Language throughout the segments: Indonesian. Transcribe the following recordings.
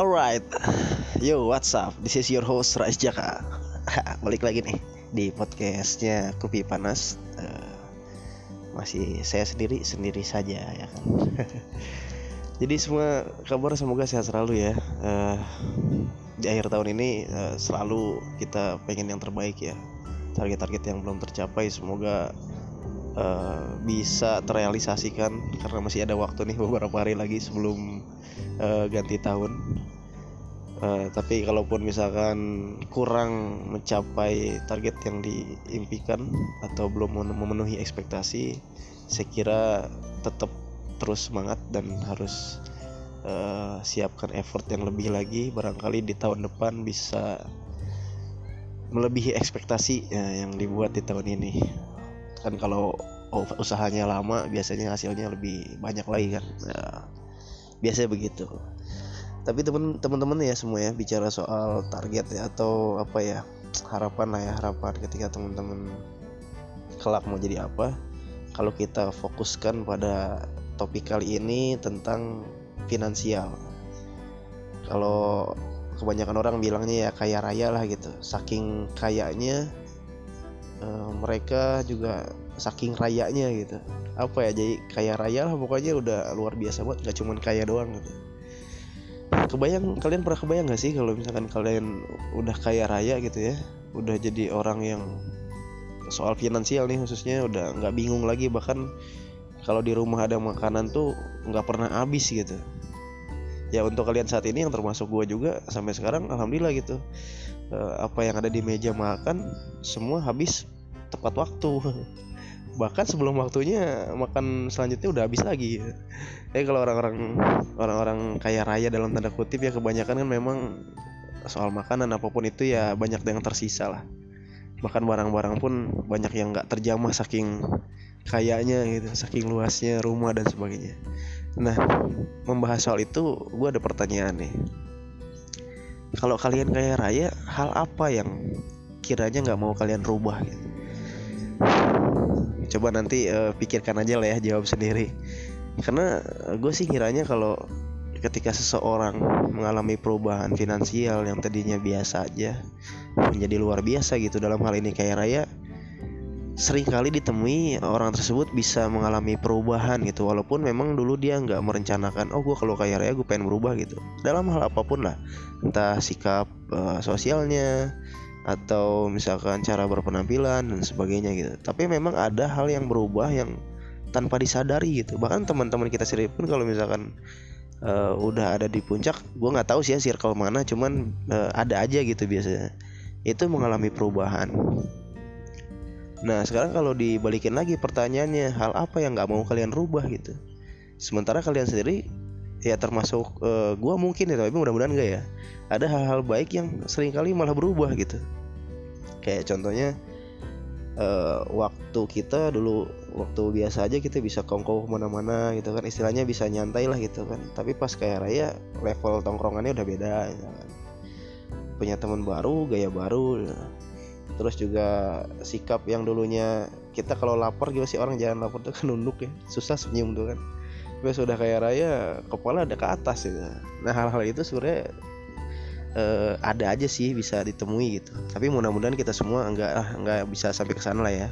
Alright, yo what's up, this is your host Rais Jaka. Balik lagi nih di podcastnya Kopi Panas. Masih saya sendiri saja ya kan. Jadi semua kabar semoga sehat selalu ya. Di akhir tahun ini selalu kita pengen yang terbaik ya. Target-target yang belum tercapai semoga bisa terrealisasikan karena masih ada waktu nih beberapa hari lagi sebelum ganti tahun. Tapi kalaupun misalkan kurang mencapai target yang diimpikan atau belum memenuhi ekspektasi, saya kira tetap terus semangat dan harus siapkan effort yang lebih lagi. Barangkali di tahun depan bisa melebihi ekspektasi yang dibuat di tahun ini. Kan kalau usahanya lama biasanya hasilnya lebih banyak lagi kan ya, biasanya begitu. Tapi teman-teman ya semua ya, bicara soal target ya, atau apa ya, harapan lah ya, harapan ketika teman-teman kelak mau jadi apa. Kalau kita fokuskan pada topik kali ini tentang finansial, kalau kebanyakan orang bilangnya ya kaya raya lah gitu. Saking kayanya mereka juga saking rayanya gitu, apa ya, jadi kaya raya lah pokoknya, udah luar biasa banget, gak cuman kaya doang gitu. Kalian pernah kebayang gak sih kalau misalkan kalian udah kaya raya gitu ya, udah jadi orang yang soal finansial nih khususnya udah gak bingung lagi, bahkan kalau di rumah ada makanan tuh gak pernah habis gitu ya. Untuk kalian saat ini yang termasuk gue juga sampai sekarang alhamdulillah gitu, apa yang ada di meja makan semua habis tepat waktu, bahkan sebelum waktunya makan selanjutnya udah habis lagi. Kalau orang-orang kaya raya dalam tanda kutip ya, kebanyakan kan memang soal makanan apapun itu ya banyak yang tersisa lah, bahkan barang-barang pun banyak yang nggak terjamah saking kayanya gitu, saking luasnya rumah dan sebagainya. Nah, membahas soal itu gue ada pertanyaan nih. Kalau kalian kaya raya, hal apa yang kiranya nggak mau kalian rubah gitu? Coba nanti pikirkan aja lah ya, jawab sendiri. Karena gue sih kiranya kalau ketika seseorang mengalami perubahan finansial yang tadinya biasa aja menjadi luar biasa gitu, dalam hal ini kaya raya, seringkali ditemui orang tersebut bisa mengalami perubahan gitu, walaupun memang dulu dia nggak merencanakan, oh gue kalau kaya raya gue pengen berubah gitu, dalam hal apapun lah, entah sikap sosialnya atau misalkan cara berpenampilan dan sebagainya gitu. Tapi memang ada hal yang berubah yang tanpa disadari gitu. Bahkan teman-teman kita sendiri pun kalau misalkan udah ada di puncak, gue nggak tahu sih ya circle mana, cuman ada aja gitu biasanya, itu mengalami perubahan. Nah sekarang kalau dibalikin lagi pertanyaannya, hal apa yang nggak mau kalian rubah gitu? Sementara kalian sendiri ya termasuk gue mungkin ya, tapi mudah-mudahan enggak ya, ada hal-hal baik yang seringkali malah berubah gitu. Kayak contohnya waktu kita dulu, waktu biasa aja kita bisa kongkow kemana-mana gitu kan, istilahnya bisa nyantai lah gitu kan. Tapi pas kaya raya level tongkrongannya udah beda gitu kan. Punya teman baru, gaya baru gitu. Terus juga sikap yang dulunya kita kalau lapar gitu sih, orang jalan lapar tuh kan nunduk ya, susah senyum tuh kan. Terus udah kaya raya kepala ada ke atas gitu. Nah hal-hal itu sebenarnya ada aja sih, bisa ditemui gitu. Tapi mudah-mudahan kita semua enggak bisa sampai ke sana lah ya.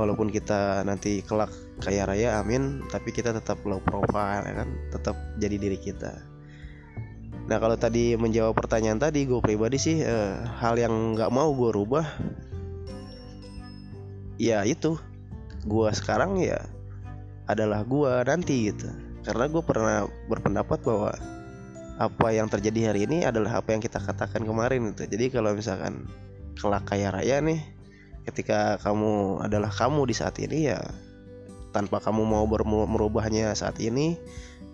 Walaupun kita nanti kelak kaya raya, amin, tapi kita tetap low profile ya kan, tetap jadi diri kita. Nah kalau tadi menjawab pertanyaan tadi, gue pribadi sih hal yang enggak mau gue rubah ya itu, gue sekarang ya adalah gue nanti gitu. Karena gue pernah berpendapat bahwa apa yang terjadi hari ini adalah apa yang kita katakan kemarin gitu. Jadi kalau misalkan kelak kaya raya nih, ketika kamu adalah kamu di saat ini ya, tanpa kamu mau merubahnya saat ini,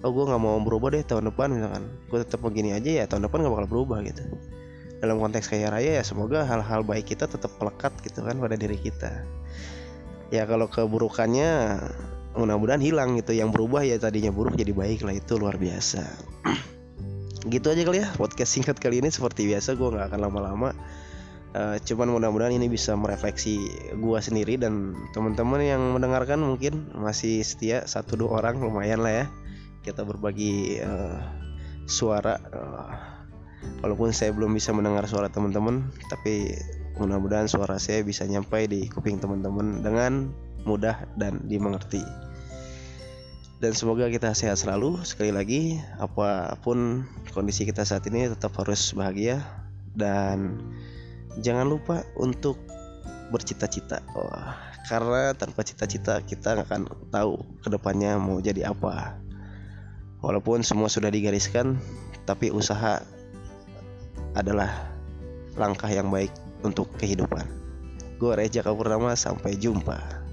oh gue gak mau berubah deh tahun depan misalkan, gue tetap begini aja ya, tahun depan gak bakal berubah gitu. Dalam konteks kaya raya ya semoga hal-hal baik kita tetap melekat gitu kan pada diri kita. Ya kalau keburukannya mudah-mudahan hilang gitu, yang berubah ya tadinya buruk jadi baik lah, itu luar biasa. Gitu aja kali ya podcast singkat kali ini, seperti biasa gue gak akan lama-lama, cuman mudah-mudahan ini bisa merefleksi gue sendiri. Dan teman-teman yang mendengarkan mungkin masih setia 1-2 orang, lumayan lah ya kita berbagi suara Walaupun saya belum bisa mendengar suara teman-teman, tapi mudah-mudahan suara saya bisa nyampai di kuping teman-teman dengan mudah dan dimengerti. Dan semoga kita sehat selalu. Sekali lagi, apapun kondisi kita saat ini tetap harus bahagia. Dan jangan lupa untuk bercita-cita, karena tanpa cita-cita kita gak akan tahu kedepannya mau jadi apa. Walaupun semua sudah digariskan, tapi usaha adalah langkah yang baik untuk kehidupan. Gue Rais Jaka Purnama, sampai jumpa.